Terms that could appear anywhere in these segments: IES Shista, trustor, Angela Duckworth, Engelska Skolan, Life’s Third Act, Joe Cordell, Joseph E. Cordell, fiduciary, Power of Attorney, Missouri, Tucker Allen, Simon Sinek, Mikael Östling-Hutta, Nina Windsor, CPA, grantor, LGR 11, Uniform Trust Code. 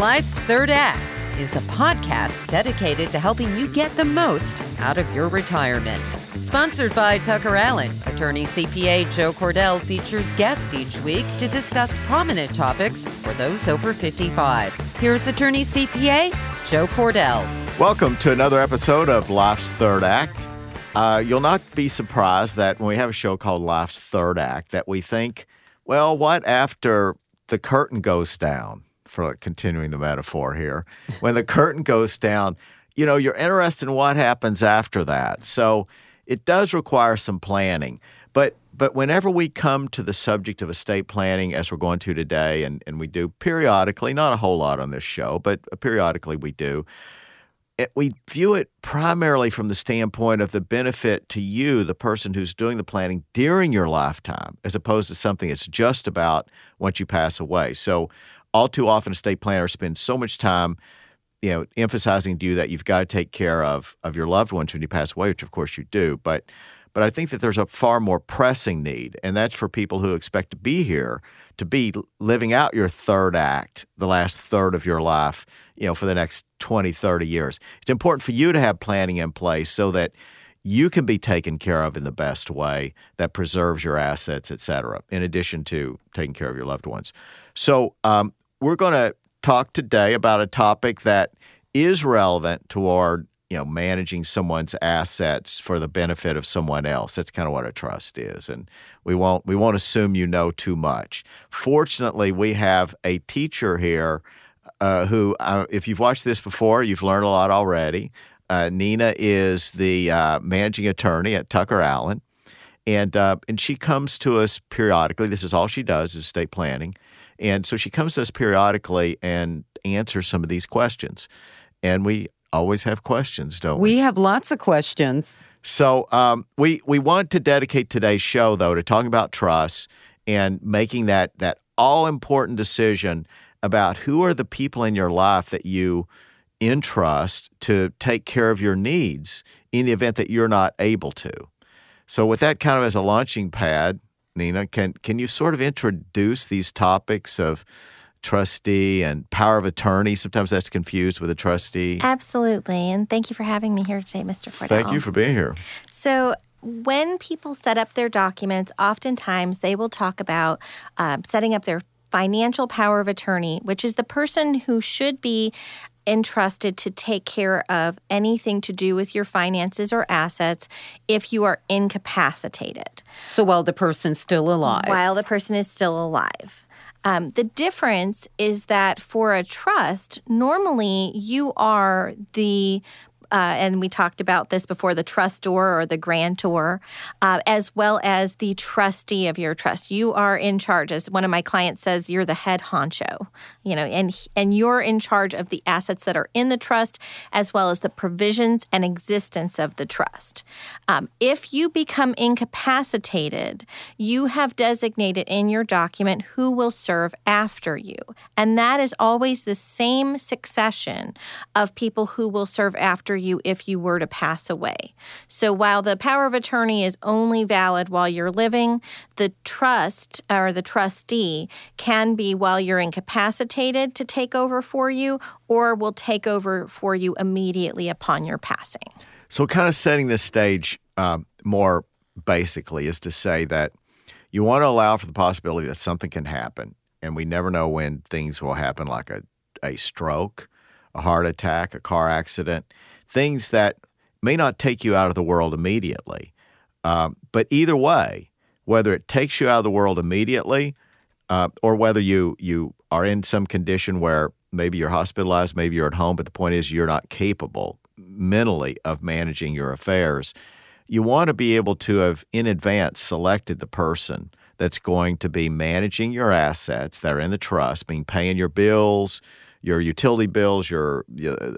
Life's Third Act is a podcast dedicated to helping you get the most out of your retirement. Sponsored by Tucker Allen, attorney CPA Joe Cordell features guests each week to discuss prominent topics for those over 55. Here's attorney CPA Joe Cordell. Welcome to another episode of Life's Third Act. You'll not be surprised that when we have a show called Life's Third Act that we think, well, what after the curtain goes down? For continuing the metaphor here, when the curtain goes down, you know, you're interested in what happens after that. So it does require some planning. But whenever we come to the subject of estate planning, as we're going to today, and we do periodically, not a whole lot on this show, but periodically we do, we view it primarily from the standpoint of the benefit to you, the person who's doing the planning during your lifetime, as opposed to something that's just about once you pass away. So all too often, estate planners spend so much time, you know, emphasizing to you that you've got to take care of your loved ones when you pass away, which of course you do. But I think that there's a far more pressing need, and that's for people who expect to be here, to be living out your third act, the last third of your life, you know, for the next 20, 30 years. It's important for you to have planning in place so that you can be taken care of in the best way that preserves your assets, et cetera, in addition to taking care of your loved ones. So we're going to talk today about a topic that is relevant toward, you know, managing someone's assets for the benefit of someone else. That's kind of what a trust is, and we won't assume you know too much. Fortunately, we have a teacher here who, if you've watched this before, you've learned a lot already. Nina is the managing attorney at Tucker Allen, and she comes to us periodically. This is all she does is estate planning. And so she comes to us periodically and answers some of these questions. And we always have questions, don't we? We have lots of questions. So we want to dedicate today's show, though, to talking about trusts and making that all-important decision about who are the people in your life that you entrust to take care of your needs in the event that you're not able to. So with that kind of as a launching pad, Nina, can you sort of introduce these topics of trustee and power of attorney? Sometimes that's confused with a trustee. Absolutely, and thank you for having me here today, Mr. Cordell. Thank you for being here. So when people set up their documents, oftentimes they will talk about setting up their financial power of attorney, which is the person who should be entrusted to take care of anything to do with your finances or assets if you are incapacitated. So while the person's still alive. While the person is still alive. The difference is that for a trust, normally you are the and we talked about this before, the trustor or the grantor, as well as the trustee of your trust. You are in charge. As one of my clients says, you're the head honcho, you know, and you're in charge of the assets that are in the trust, as well as the provisions and existence of the trust. If you become incapacitated, you have designated in your document who will serve after you. And that is always the same succession of people who will serve after you if you were to pass away. So while the power of attorney is only valid while you're living, the trust or the trustee can be while you're incapacitated to take over for you or will take over for you immediately upon your passing. So kind of setting this stage more basically is to say that you want to allow for the possibility that something can happen, and we never know when things will happen, like a stroke, a heart attack, a car accident, things that may not take you out of the world immediately. But either way, whether it takes you out of the world immediately or whether you are in some condition where maybe you're hospitalized, maybe you're at home, but the point is you're not capable mentally of managing your affairs, you want to be able to have in advance selected the person that's going to be managing your assets that are in the trust, being paying your bills, your utility bills, your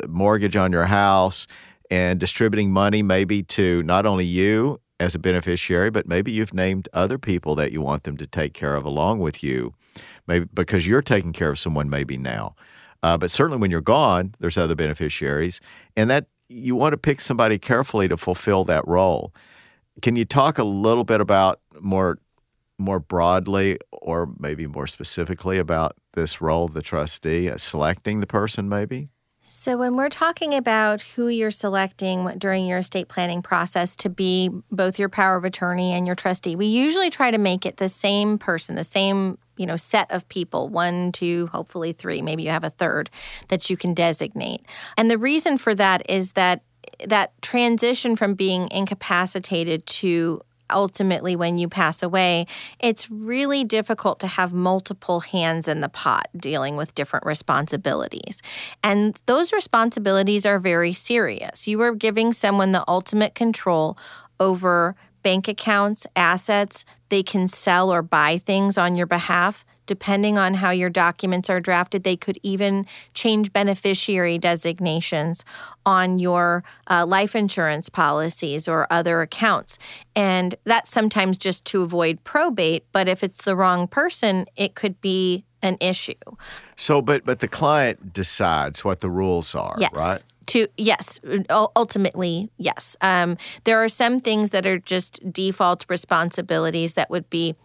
mortgage on your house, and distributing money maybe to not only you as a beneficiary, but maybe you've named other people that you want them to take care of along with you, maybe because you're taking care of someone maybe now. But certainly when you're gone, there's other beneficiaries, and that you want to pick somebody carefully to fulfill that role. Can you talk a little bit about more more broadly or maybe more specifically about this role of the trustee, selecting the person maybe? So when we're talking about who you're selecting during your estate planning process to be both your power of attorney and your trustee, we usually try to make it the same person, the same, you know, set of people, one, two, hopefully three, maybe you have a third that you can designate. And the reason for that is that transition from being incapacitated to ultimately when you pass away, it's really difficult to have multiple hands in the pot dealing with different responsibilities. And those responsibilities are very serious. You are giving someone the ultimate control over bank accounts, assets. They can sell or buy things on your behalf. Depending on how your documents are drafted, they could even change beneficiary designations on your life insurance policies or other accounts. And that's sometimes just to avoid probate, but if it's the wrong person, it could be an issue. So, but the client decides what the rules are, yes. Right? Yes, ultimately, yes. There are some things that are just default responsibilities that would be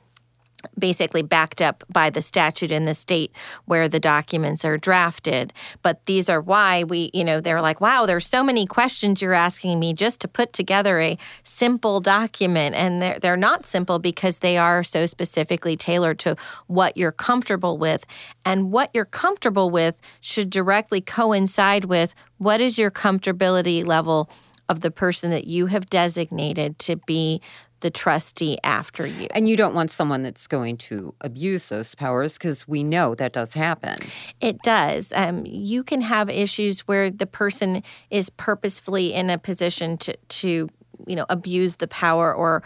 basically backed up by the statute in the state where the documents are drafted. But these are why we, you know, they're like, wow, there's so many questions you're asking me just to put together a simple document. And they're not simple because they are so specifically tailored to what you're comfortable with. And what you're comfortable with should directly coincide with what is your comfortability level of the person that you have designated to be the trustee after you. And you don't want someone that's going to abuse those powers because we know that does happen. It does. You can have issues where the person is purposefully in a position to you know, abuse the power or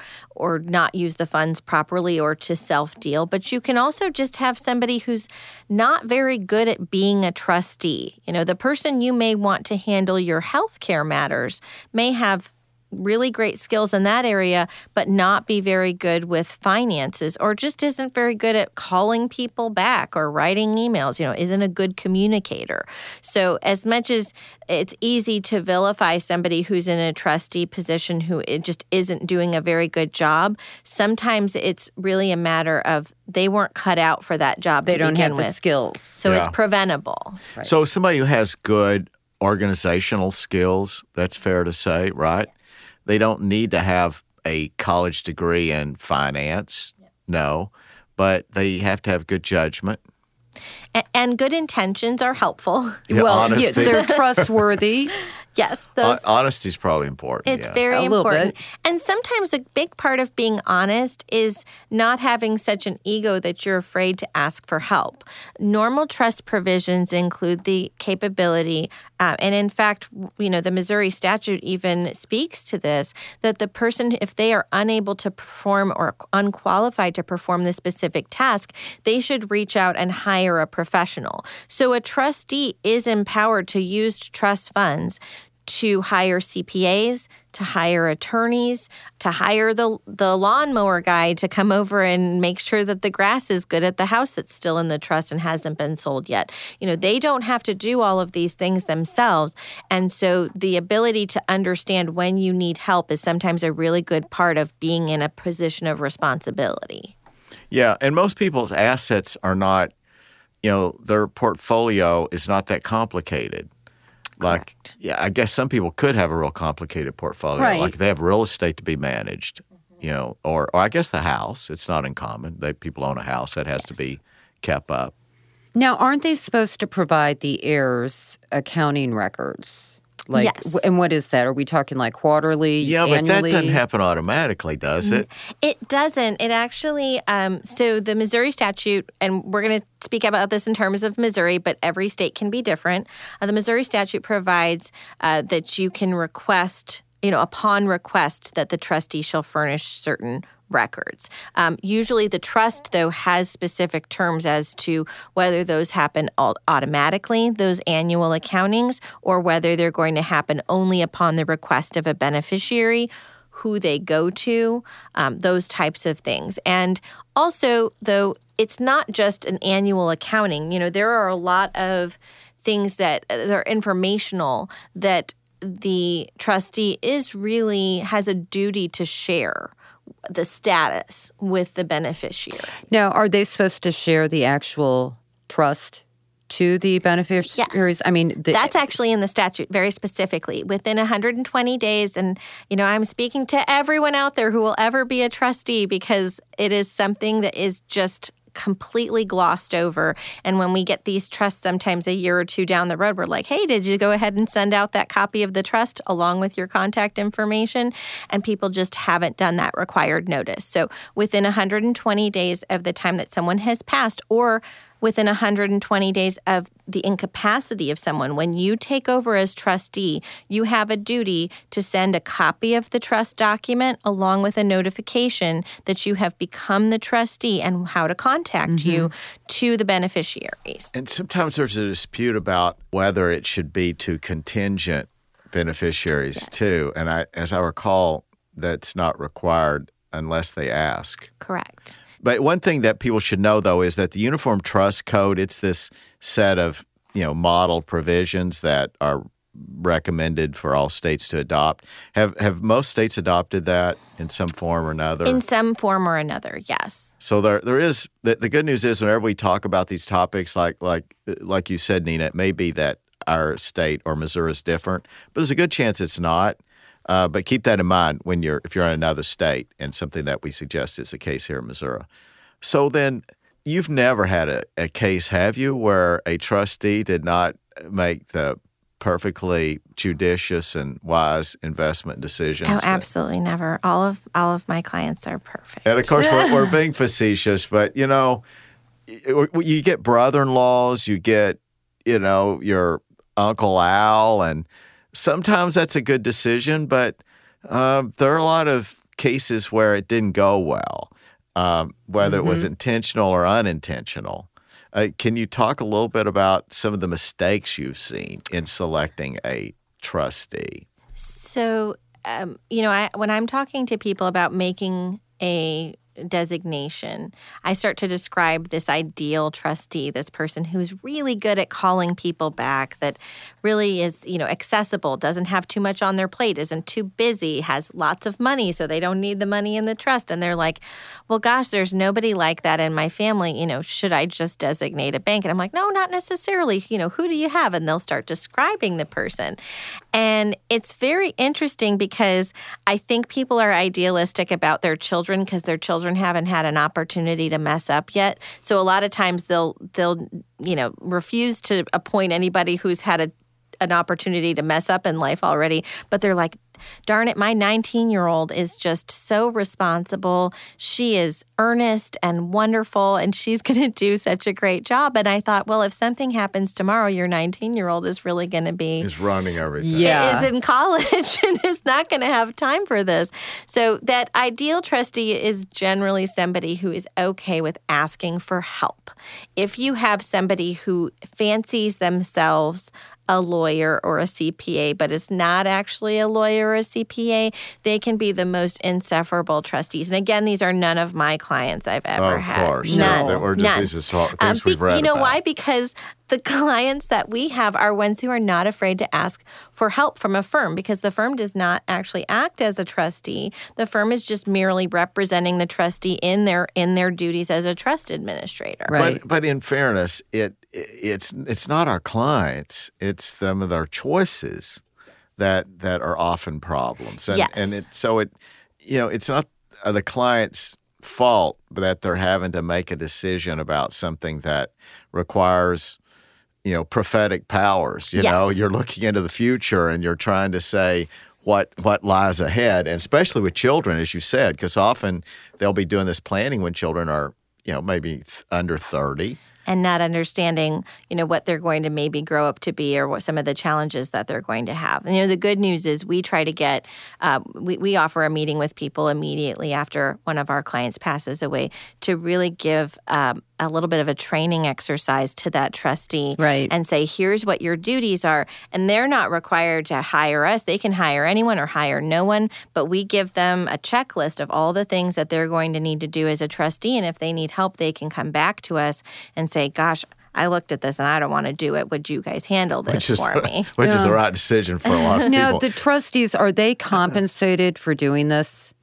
not use the funds properly or to self-deal. But you can also just have somebody who's not very good at being a trustee. You know, the person you may want to handle your health care matters may have really great skills in that area, but not be very good with finances or just isn't very good at calling people back or writing emails, you know, isn't a good communicator. So as much as it's easy to vilify somebody who's in a trustee position who it just isn't doing a very good job, sometimes it's really a matter of they weren't cut out for that job. They don't have the skills. So it's preventable. Right. So somebody who has good organizational skills, that's fair to say, right? They don't need to have a college degree in finance, no, but they have to have good judgment. And good intentions are helpful. Yeah, well, yeah, they're trustworthy. Yes. Honesty is probably important. It's very important. And sometimes a big part of being honest is not having such an ego that you're afraid to ask for help. Normal trust provisions include the capability, and in fact, you know, the Missouri statute even speaks to this, that the person, if they are unable to perform or unqualified to perform the specific task, they should reach out and hire a professional. So a trustee is empowered to use trust funds to hire CPAs, to hire attorneys, to hire the lawnmower guy to come over and make sure that the grass is good at the house that's still in the trust and hasn't been sold yet. You know, they don't have to do all of these things themselves. And so the ability to understand when you need help is sometimes a really good part of being in a position of responsibility. Yeah, and most people's assets are not, you know, their portfolio is not that complicated. Like, correct. Yeah, I guess some people could have a real complicated portfolio. Right. Like they have real estate to be managed, mm-hmm. you know, or I guess the house. It's not uncommon. People own a house that has to be kept up. Now, aren't they supposed to provide the heirs accounting records? Like, yes. And what is that? Are we talking like quarterly, annually? Yeah, but that doesn't happen automatically, does it? It doesn't. It actually, so the Missouri statute, and we're going to speak about this in terms of Missouri, but every state can be different. The Missouri statute provides that you can request, you know, upon request that the trustee shall furnish certain records. Usually the trust, though, has specific terms as to whether those happen automatically, those annual accountings, or whether they're going to happen only upon the request of a beneficiary, who they go to, those types of things. And also, though, it's not just an annual accounting. You know, there are a lot of things that are informational that the trustee has a duty to share the status with the beneficiary. Now, are they supposed to share the actual trust to the beneficiaries? Yes. I mean, that's actually in the statute very specifically. Within 120 days, and you know, I'm speaking to everyone out there who will ever be a trustee because it is something that is just completely glossed over. And when we get these trusts sometimes a year or two down the road, we're like, hey, did you go ahead and send out that copy of the trust along with your contact information? And people just haven't done that required notice. So within 120 days of the time that someone has passed, or within 120 days of the incapacity of someone, when you take over as trustee, you have a duty to send a copy of the trust document along with a notification that you have become the trustee and how to contact you to the beneficiaries. And sometimes there's a dispute about whether it should be to contingent beneficiaries too. And as I recall, that's not required unless they ask. Correct. But one thing that people should know, though, is that the Uniform Trust Code, it's this set of, you know, model provisions that are recommended for all states to adopt. Have most states adopted that in some form or another? In some form or another, yes. So there is the good news is whenever we talk about these topics, like you said, Nina, it may be that our state or Missouri is different, but there's a good chance it's not. But keep that in mind when if you're in another state, and something that we suggest is the case here in Missouri. So then you've never had a case, have you, where a trustee did not make the perfectly judicious and wise investment decisions? Oh, absolutely never. All of my clients are perfect. And of course, we're being facetious, but you know, you get brother-in-laws, you get, you know, your Uncle Al, and sometimes that's a good decision, but there are a lot of cases where it didn't go well, whether it was intentional or unintentional. Can you talk a little bit about some of the mistakes you've seen in selecting a trustee? So, you know, when I'm talking to people about making a designation, I start to describe this ideal trustee, this person who's really good at calling people back, that really is, you know, accessible, doesn't have too much on their plate, isn't too busy, has lots of money, so they don't need the money in the trust. And they're like, well, gosh, there's nobody like that in my family. You know, should I just designate a bank? And I'm like, no, not necessarily. You know, who do you have? And they'll start describing the person. And it's very interesting because I think people are idealistic about their children because their children haven't had an opportunity to mess up yet. So a lot of times they'll you know, refuse to appoint anybody who's had an opportunity to mess up in life already. But they're like, darn it, my 19-year-old is just so responsible. She is earnest and wonderful, and she's going to do such a great job. And I thought, well, if something happens tomorrow, your 19-year-old is really going to be— is running everything. Yeah. Is in college and is not going to have time for this. So that ideal trustee is generally somebody who is okay with asking for help. If you have somebody who fancies themselves a lawyer or a CPA, but is not actually a lawyer or a CPA, they can be the most insufferable trustees. And again, these are none of my clients I've ever had. Of course. None. Yeah, or just these things we've read. You know about. Why? Because the clients that we have are ones who are not afraid to ask for help from a firm, because the firm does not actually act as a trustee. The firm is just merely representing the trustee in their duties as a trust administrator. Right. But in fairness, it's not our clients; it's some of their choices that are often problems. And, yes. And it's not the client's fault that they're having to make a decision about something that requires, you know, prophetic powers. You know, you're looking into the future and you're trying to say what lies ahead, and especially with children, as you said, because often they'll be doing this planning when children are, you know, maybe under 30. And not understanding, you know, what they're going to maybe grow up to be or what some of the challenges that they're going to have. And, you know, the good news is we try to get, we offer a meeting with people immediately after one of our clients passes away to really give a little bit of a training exercise to that trustee. Right. And say, here's what your duties are. And they're not required to hire us. They can hire anyone or hire no one, but we give them a checklist of all the things that they're going to need to do as a trustee. And if they need help, they can come back to us and say, gosh, I looked at this and I don't want to do it. Would you guys handle this for me? Which is the right decision for a lot of people. Now, the trustees, are they compensated for doing this?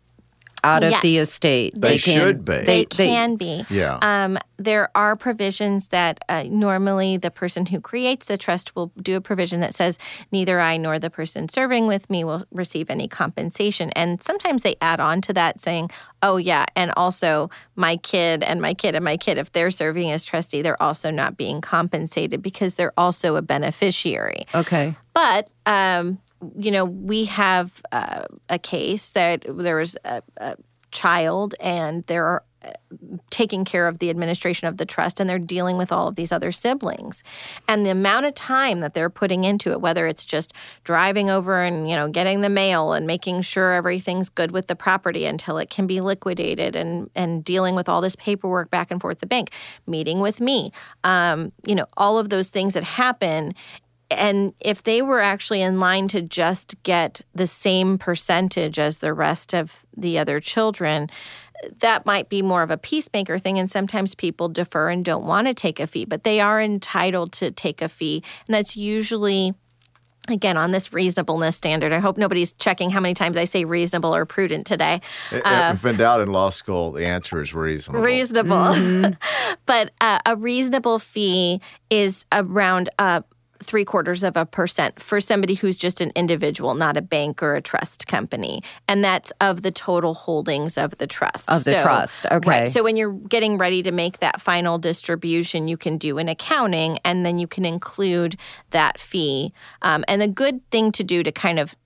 out of the estate. They should be. They can be. Yeah. There are provisions that normally the person who creates the trust will do a provision that says neither I nor the person serving with me will receive any compensation. And sometimes they add on to that saying, oh, yeah, and also my kid and my kid and my kid, if they're serving as trustee, they're also not being compensated because they're also a beneficiary. Okay. But, you know, we have a case that there was a child and they're taking care of the administration of the trust and they're dealing with all of these other siblings. And the amount of time that they're putting into it, whether it's just driving over and, you know, getting the mail and making sure everything's good with the property until it can be liquidated and dealing with all this paperwork back and forth the bank, meeting with me, you know, all of those things that happen. And if they were actually in line to just get the same percentage as the rest of the other children, that might be more of a peacemaker thing. And sometimes people defer and don't want to take a fee, but they are entitled to take a fee. And that's usually, again, on this reasonableness standard. I hope nobody's checking how many times I say reasonable or prudent today. If in doubt in law school, the answer is reasonable. Reasonable. Mm-hmm. But a reasonable fee is around 0.75% for somebody who's just an individual, not a bank or a trust company. And that's of the total holdings of the trust. Okay. Right. So when you're getting ready to make that final distribution, you can do an accounting and then you can include that fee. And a good thing to do to kind of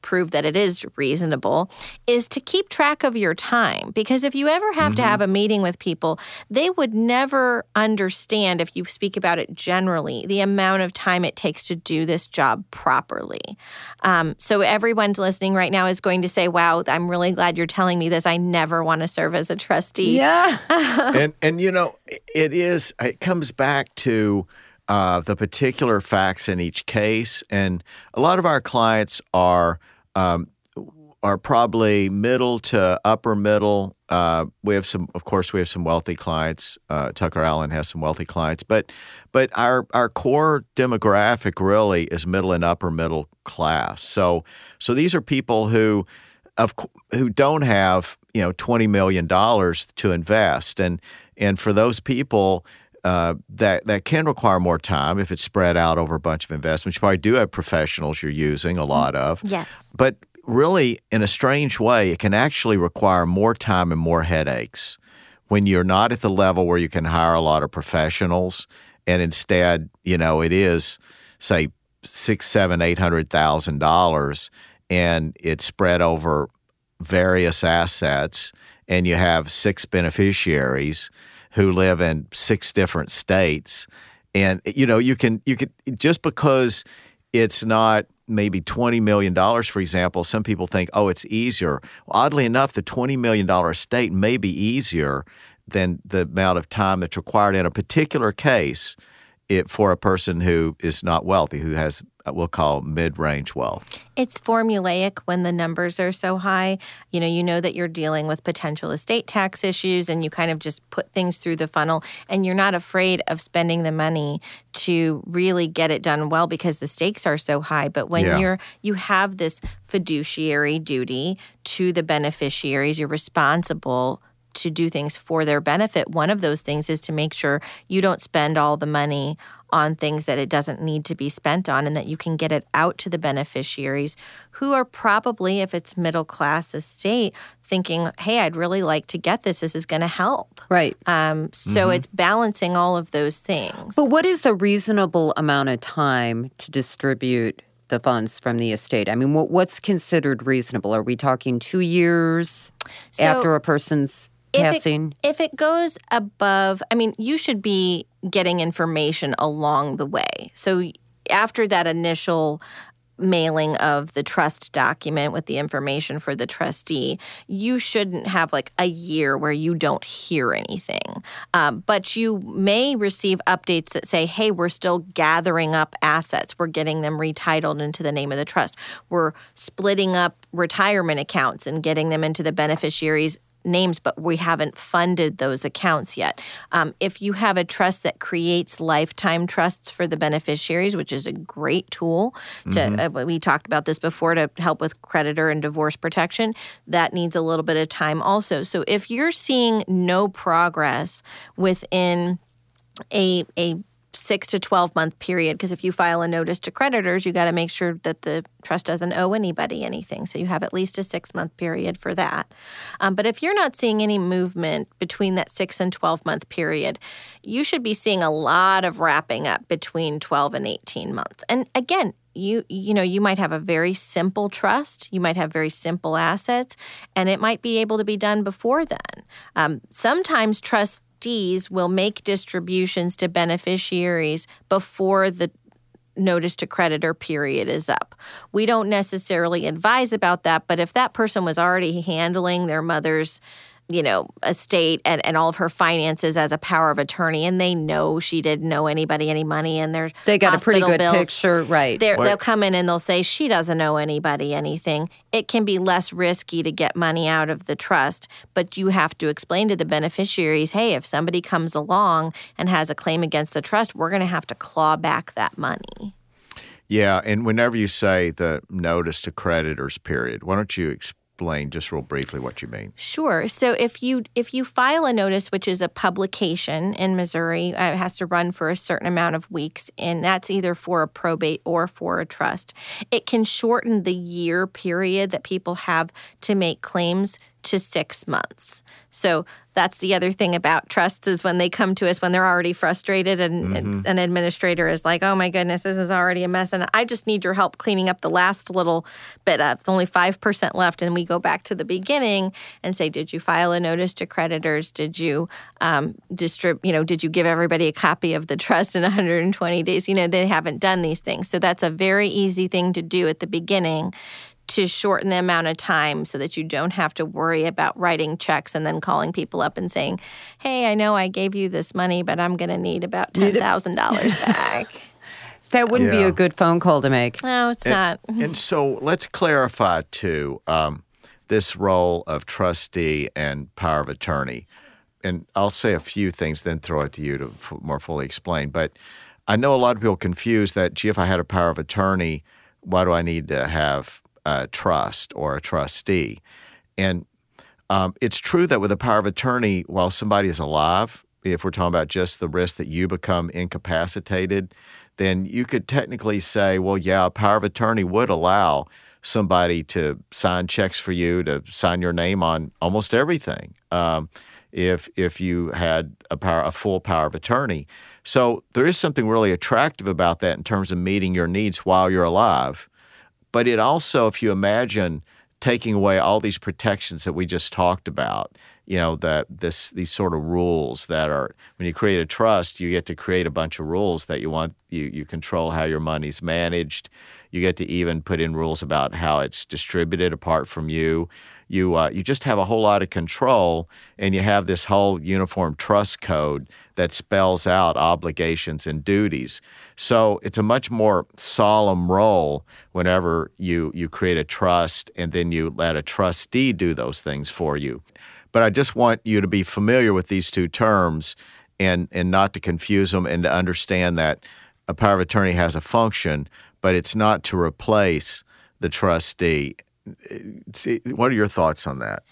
prove that it is reasonable is to keep track of your time. Because if you ever have to have a meeting with people, they would never understand, if you speak about it generally, the amount of time it takes to do this job properly. So everyone's listening right now is going to say, wow, I'm really glad you're telling me this. I never want to serve as a trustee. Yeah. and you know, it comes back to the particular facts in each case. And a lot of our clients are probably middle to upper middle. We have some wealthy clients. Tucker Allen has some wealthy clients, but our core demographic really is middle and upper middle class. So these are people who don't have, you know, $20 million to invest, and for those people, that can require more time if it's spread out over a bunch of investments. You probably do have professionals you're using a lot of. Yes. But really, in a strange way, it can actually require more time and more headaches when you're not at the level where you can hire a lot of professionals, and instead, you know, it is, say, $600,000-$800,000, and it's spread over various assets, and you have 6 beneficiaries who live in 6 different states. And, you know, you can just because it's not maybe $20 million, for example, some people think, oh, it's easier. Well, oddly enough, the $20 million estate may be easier than the amount of time that's required in a particular case for a person who is not wealthy, who has we'll call mid-range wealth. It's formulaic when the numbers are so high. You know that you're dealing with potential estate tax issues, and you kind of just put things through the funnel, and you're not afraid of spending the money to really get it done well because the stakes are so high. But when you have this fiduciary duty to the beneficiaries, you're responsible to do things for their benefit. One of those things is to make sure you don't spend all the money on things that it doesn't need to be spent on, and that you can get it out to the beneficiaries who are probably, if it's middle-class estate, thinking, hey, I'd really like to get this. This is going to help. Right. So it's balancing all of those things. But what is a reasonable amount of time to distribute the funds from the estate? I mean, what's considered reasonable? Are we talking 2 years after a person's passing? If it goes above, I mean, you should be getting information along the way. So after that initial mailing of the trust document with the information for the trustee, you shouldn't have like a year where you don't hear anything. But you may receive updates that say, hey, we're still gathering up assets. We're getting them retitled into the name of the trust. We're splitting up retirement accounts and getting them into the beneficiaries' names, but we haven't funded those accounts yet. If you have a trust that creates lifetime trusts for the beneficiaries, which is a great tool to, we talked about this before, to help with creditor and divorce protection, that needs a little bit of time also. So if you're seeing no progress within a 6 to 12 month period, because if you file a notice to creditors, you got to make sure that the trust doesn't owe anybody anything. So you have at least a 6 month period for that. But if you're not seeing any movement between that 6 and 12 month period, you should be seeing a lot of wrapping up between 12 and 18 months. And again, you know, you might have a very simple trust, you might have very simple assets, and it might be able to be done before then. Sometimes trustees will make distributions to beneficiaries before the notice to creditor period is up. We don't necessarily advise about that, but if that person was already handling their mother's, you know, estate and all of her finances as a power of attorney, and they know she didn't owe anybody any money, and they got a pretty good bills, picture, right? They'll come in and they'll say she doesn't owe anybody anything. It can be less risky to get money out of the trust, but you have to explain to the beneficiaries, hey, if somebody comes along and has a claim against the trust, we're going to have to claw back that money. Yeah, and whenever you say the notice to creditors period, why don't you explain just real briefly what you mean? Sure. So if you file a notice, which is a publication in Missouri, it has to run for a certain amount of weeks, and that's either for a probate or for a trust. It can shorten the year period that people have to make claims to 6 months. So that's the other thing about trusts is when they come to us when they're already frustrated and an administrator is like, oh my goodness, this is already a mess and I just need your help cleaning up the last little bit of. It's only 5% left, and we go back to the beginning and say, did you file a notice to creditors? Did you did you give everybody a copy of the trust in 120 days? You know, they haven't done these things. So that's a very easy thing to do at the beginning, to shorten the amount of time so that you don't have to worry about writing checks and then calling people up and saying, hey, I know I gave you this money, but I'm going to need about $10,000 back. That wouldn't be a good phone call to make. No, it's not. And so let's clarify, too, this role of trustee and power of attorney. And I'll say a few things, then throw it to you to more fully explain. But I know a lot of people confuse that, gee, if I had a power of attorney, why do I need to have a trust or a trustee? And it's true that with a power of attorney, while somebody is alive, if we're talking about just the risk that you become incapacitated, then you could technically say, well, yeah, a power of attorney would allow somebody to sign checks for you, to sign your name on almost everything, if you had a full power of attorney. So there is something really attractive about that in terms of meeting your needs while you're alive. But it also, if you imagine taking away all these protections that we just talked about, you know, these sort of rules that are, when you create a trust, you get to create a bunch of rules that you want. You control how your money's managed. You get to even put in rules about how it's distributed apart from you. You just have a whole lot of control, and you have this whole Uniform Trust Code that spells out obligations and duties. So it's a much more solemn role whenever you create a trust and then you let a trustee do those things for you. But I just want you to be familiar with these two terms and not to confuse them, and to understand that a power of attorney has a function, but it's not to replace the trustee. What are your thoughts on that?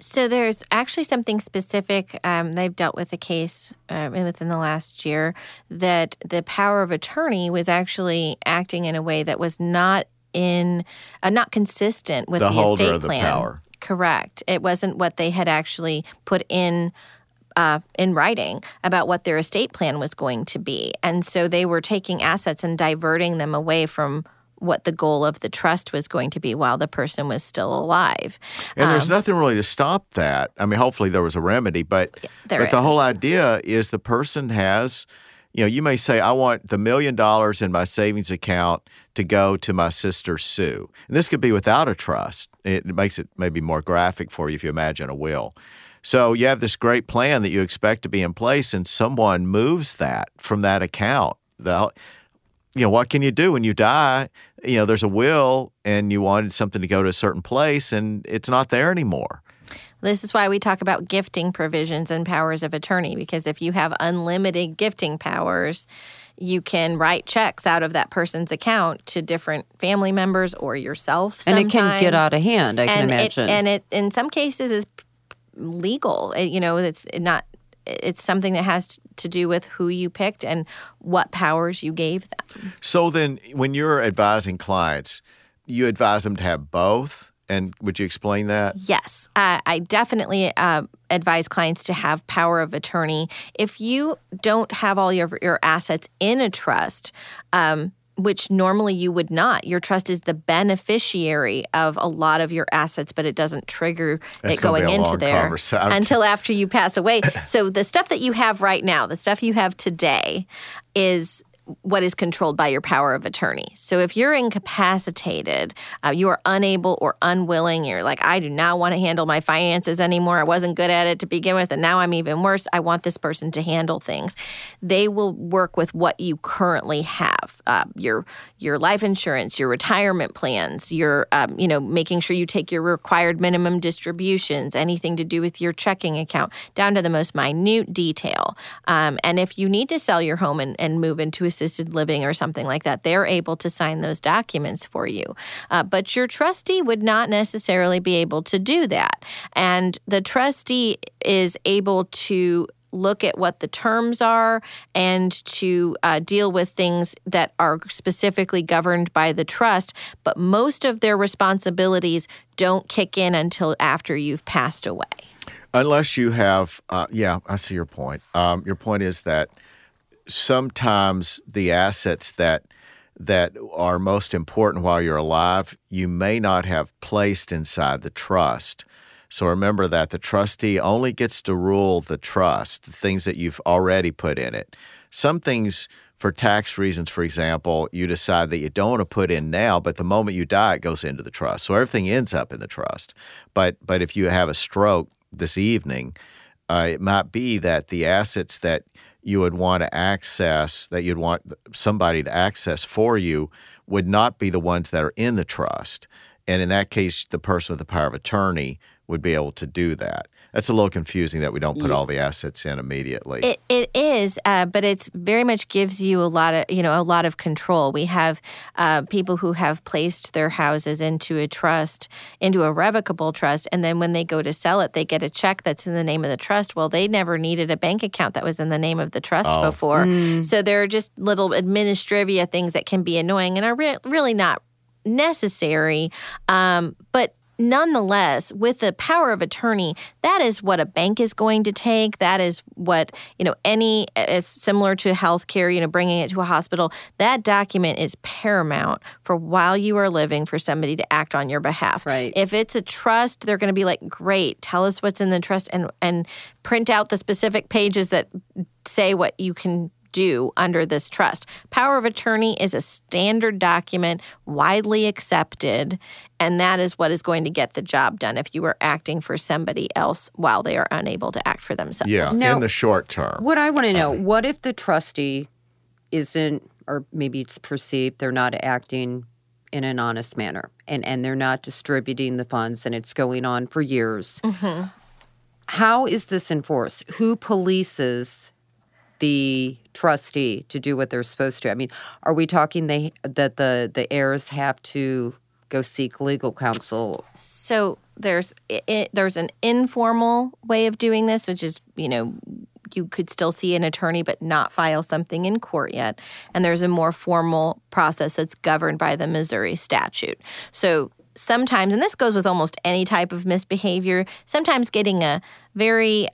So there's actually something specific. They've dealt with a case within the last year that the power of attorney was actually acting in a way that was not consistent with the estate plan. The holder of the power. Correct. It wasn't what they had actually put in writing about what their estate plan was going to be. And so they were taking assets and diverting them away from what the goal of the trust was going to be while the person was still alive. And there's nothing really to stop that. I mean, hopefully there was a remedy, but the whole idea is the person has, you know, you may say, I want the $1 million in my savings account to go to my sister Sue. And this could be without a trust. It makes it maybe more graphic for you if you imagine a will. So you have this great plan that you expect to be in place, and someone moves that from that account. You know, what can you do when you die? You know, there's a will and you wanted something to go to a certain place and it's not there anymore. This is why we talk about gifting provisions and powers of attorney, because if you have unlimited gifting powers, you can write checks out of that person's account to different family members or yourself sometimes. And it can get out of hand, I can imagine. It in some cases is legal. It's something that has to do with who you picked and what powers you gave them. So then when you're advising clients, you advise them to have both? And would you explain that? Yes. I definitely advise clients to have power of attorney. If you don't have all your assets in a trust, which normally you would not. Your trust is the beneficiary of a lot of your assets, but it doesn't trigger it going into there until after you pass away. So the stuff that you have right now, the stuff you have today is what is controlled by your power of attorney. So if you're incapacitated, you are unable or unwilling, you're like, I do not want to handle my finances anymore. I wasn't good at it to begin with, and now I'm even worse. I want this person to handle things. They will work with what you currently have, your life insurance, your retirement plans, your making sure you take your required minimum distributions, anything to do with your checking account, down to the most minute detail. And if you need to sell your home and move into a assisted living or something like that, they're able to sign those documents for you. But your trustee would not necessarily be able to do that. And the trustee is able to look at what the terms are and to deal with things that are specifically governed by the trust. But most of their responsibilities don't kick in until after you've passed away. Unless you have, I see your point. Your point is that sometimes the assets that are most important while you're alive, you may not have placed inside the trust. So remember that the trustee only gets to rule the trust, the things that you've already put in it. Some things, for tax reasons, for example, you decide that you don't want to put in now, but the moment you die, it goes into the trust. So everything ends up in the trust. But if you have a stroke this evening, it might be that the assets that you would want to access, that you'd want somebody to access for you, would not be the ones that are in the trust. And in that case, the person with the power of attorney would be able to do that. That's a little confusing that we don't put all the assets in immediately. It is, but it's very much gives you a lot of control. We have people who have placed their houses into a trust, into a revocable trust, and then when they go to sell it, they get a check that's in the name of the trust. Well, they never needed a bank account that was in the name of the trust before. So there are just little administrivia things that can be annoying and are really not necessary, but nonetheless, with the power of attorney, that is what a bank is going to take. That is what, it's similar to healthcare, bringing it to a hospital. That document is paramount for while you are living for somebody to act on your behalf. Right. If it's a trust, they're going to be like, great, tell us what's in the trust and print out the specific pages that say what you can do under this trust. Power of attorney is a standard document, widely accepted, and that is what is going to get the job done if you are acting for somebody else while they are unable to act for themselves. Yeah, now, in the short term. What I want to know, what if the trustee isn't, or maybe it's perceived they're not acting in an honest manner, and they're not distributing the funds, and it's going on for years? Mm-hmm. How is this enforced? Who polices the trustee to do what they're supposed to? I mean, are we talking that the heirs have to go seek legal counsel? So there's an informal way of doing this, which is, you could still see an attorney but not file something in court yet. And there's a more formal process that's governed by the Missouri statute. So sometimes, and this goes with almost any type of misbehavior, sometimes getting a very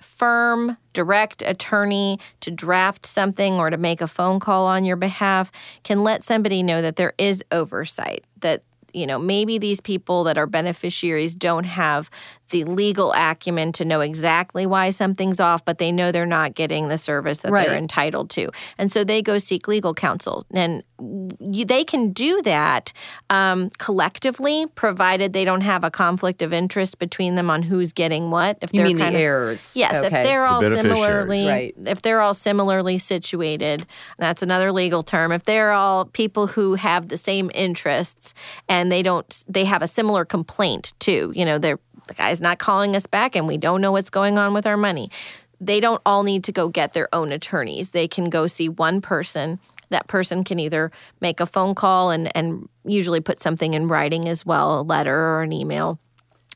firm, direct attorney to draft something or to make a phone call on your behalf can let somebody know that there is oversight, that maybe these people that are beneficiaries don't have the legal acumen to know exactly why something's off, but they know they're not getting the service that they're entitled to. And so they go seek legal counsel. And they can do that collectively, provided they don't have a conflict of interest between them on who's getting what. If you mean the heirs? Yes, okay. If they're all similarly, if they're all similarly situated, that's another legal term. If they're all people who have the same interests and they have a similar complaint too, they're the guy's not calling us back and we don't know what's going on with our money. They don't all need to go get their own attorneys. They can go see one person. That person can either make a phone call and usually put something in writing as well, a letter or an email,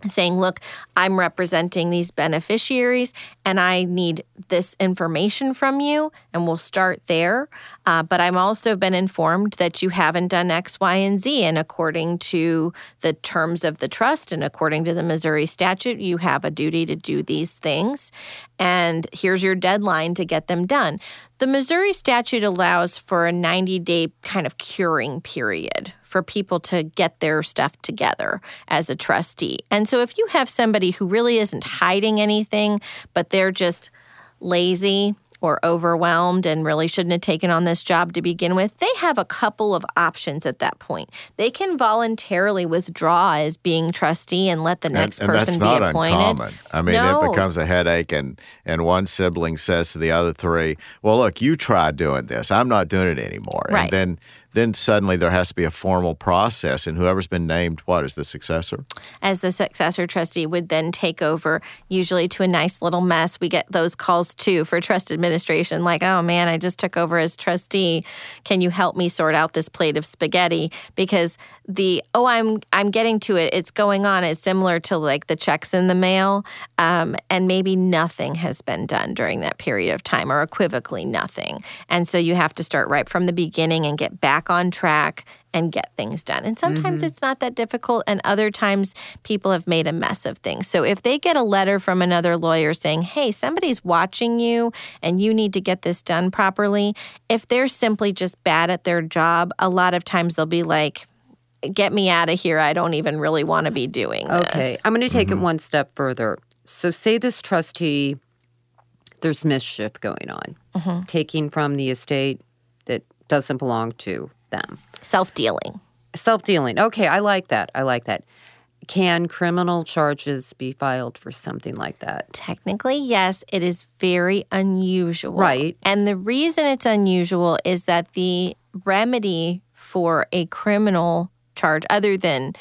saying, look, I'm representing these beneficiaries and I need this information from you, and we'll start there. But I've also been informed that you haven't done X, Y, and Z, and according to the terms of the trust and according to the Missouri statute, you have a duty to do these things, and here's your deadline to get them done. The Missouri statute allows for a 90-day kind of curing period for people to get their stuff together as a trustee. And so if you have somebody who really isn't hiding anything, but they're just lazy or overwhelmed and really shouldn't have taken on this job to begin with, they have a couple of options at that point. They can voluntarily withdraw as being trustee and let the next person be appointed. And that's not uncommon. I mean, it becomes a headache, and one sibling says to the other three, well, look, you try doing this. I'm not doing it anymore. Right. And then suddenly there has to be a formal process, and whoever's been named, what, as the successor? As the successor trustee would then take over, usually to a nice little mess. We get those calls, too, for trust administration, like, oh, man, I just took over as trustee. Can you help me sort out this plate of spaghetti? Because I'm getting to it, it's going on, is similar to like the checks in the mail, and maybe nothing has been done during that period of time, or equivocally nothing. And so you have to start right from the beginning and get back on track and get things done. And sometimes it's not that difficult, and other times people have made a mess of things. So if they get a letter from another lawyer saying, hey, somebody's watching you and you need to get this done properly, if they're simply just bad at their job, a lot of times they'll be like, get me out of here. I don't even really want to be doing this. Okay. I'm going to take it one step further. So say this trustee, there's mischief going on, taking from the estate that doesn't belong to them. Self-dealing. Self-dealing. Okay, I like that. I like that. Can criminal charges be filed for something like that? Technically, yes. It is very unusual. Right. And the reason it's unusual is that the remedy for a criminal charge, other than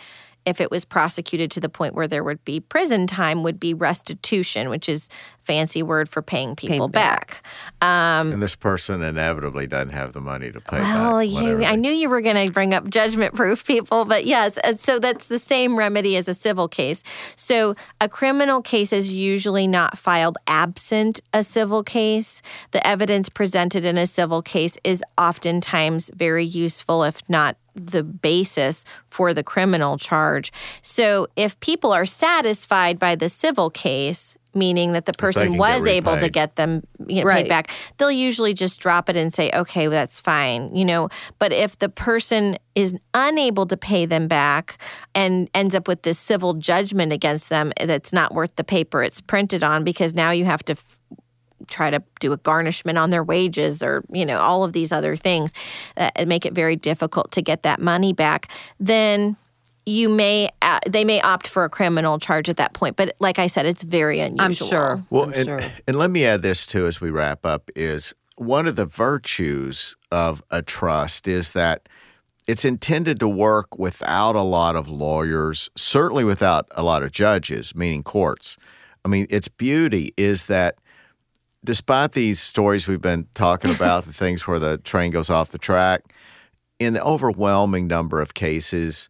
if it was prosecuted to the point where there would be prison time, would be restitution, which is a fancy word for paying people back. And this person inevitably doesn't have the money to pay back. Well, I knew you were going to bring up judgment-proof people, but yes. And so that's the same remedy as a civil case. So a criminal case is usually not filed absent a civil case. The evidence presented in a civil case is oftentimes very useful, if not the basis for the criminal charge. So if people are satisfied by the civil case, meaning that the person was able to get them paid back, they'll usually just drop it and say, okay, well, that's fine. But if the person is unable to pay them back and ends up with this civil judgment against them, that's not worth the paper it's printed on, because now you have to try to do a garnishment on their wages or, all of these other things that make it very difficult to get that money back, then they may opt for a criminal charge at that point. But like I said, it's very unusual. I'm sure. And let me add this, too, as we wrap up, is one of the virtues of a trust is that it's intended to work without a lot of lawyers, certainly without a lot of judges, meaning courts. I mean, its beauty is that despite these stories we've been talking about, the things where the train goes off the track, in the overwhelming number of cases,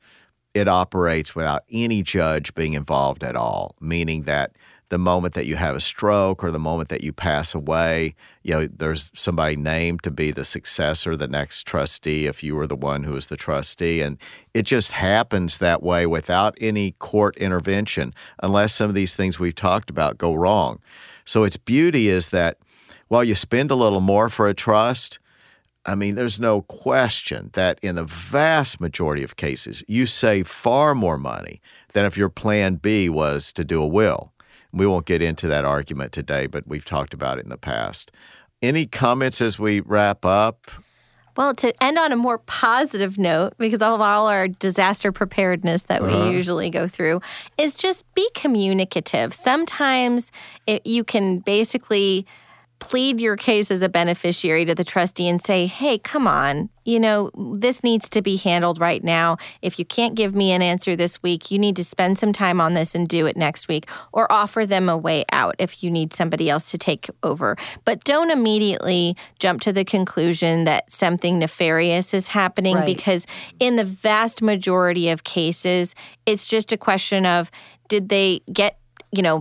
it operates without any judge being involved at all, meaning that the moment that you have a stroke or the moment that you pass away, there's somebody named to be the successor, the next trustee, if you were the one who was the trustee. And it just happens that way without any court intervention, unless some of these things we've talked about go wrong. So its beauty is that while you spend a little more for a trust, I mean, there's no question that in the vast majority of cases, you save far more money than if your plan B was to do a will. We won't get into that argument today, but we've talked about it in the past. Any comments as we wrap up? Well, to end on a more positive note, because of all our disaster preparedness that we usually go through, is just be communicative. Sometimes you can basically plead your case as a beneficiary to the trustee and say, hey, come on, this needs to be handled right now. If you can't give me an answer this week, you need to spend some time on this and do it next week, or offer them a way out if you need somebody else to take over. But don't immediately jump to the conclusion that something nefarious is happening, right, because in the vast majority of cases, it's just a question of, did they get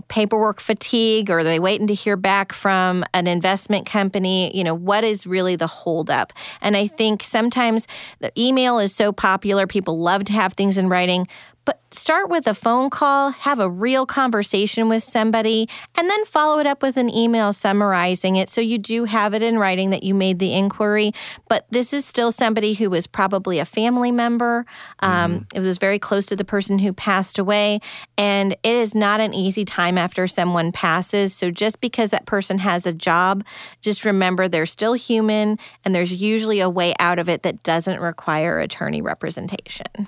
paperwork fatigue, or are they waiting to hear back from an investment company? What is really the holdup? And I think sometimes the email is so popular, people love to have things in writing, but start with a phone call, have a real conversation with somebody, and then follow it up with an email summarizing it so you do have it in writing that you made the inquiry. But this is still somebody who was probably a family member. It was very close to the person who passed away, and it is not an easy time after someone passes. So just because that person has a job, just remember they're still human, and there's usually a way out of it that doesn't require attorney representation.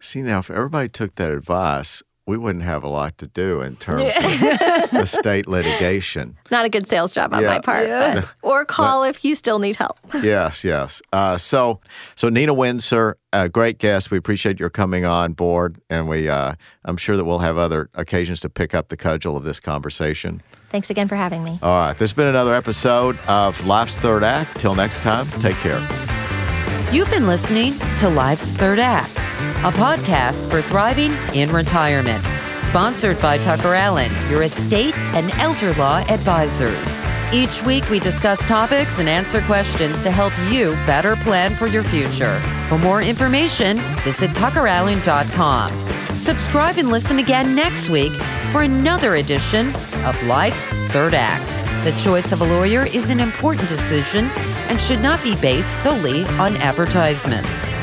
See, now, if everybody took that advice, we wouldn't have a lot to do in terms of estate litigation. Not a good sales job on my part. Yeah. Or call if you still need help. Yes. So Nina Windsor, a great guest. We appreciate your coming on board, and I'm sure that we'll have other occasions to pick up the cudgel of this conversation. Thanks again for having me. All right. This has been another episode of Life's Third Act. Till next time, take care. You've been listening to Life's Third Act, a podcast for thriving in retirement, sponsored by Tucker Allen, your estate and elder law advisors. Each week, we discuss topics and answer questions to help you better plan for your future. For more information, visit tuckerallen.com. Subscribe and listen again next week for another edition of Life's Third Act. The choice of a lawyer is an important decision and should not be based solely on advertisements.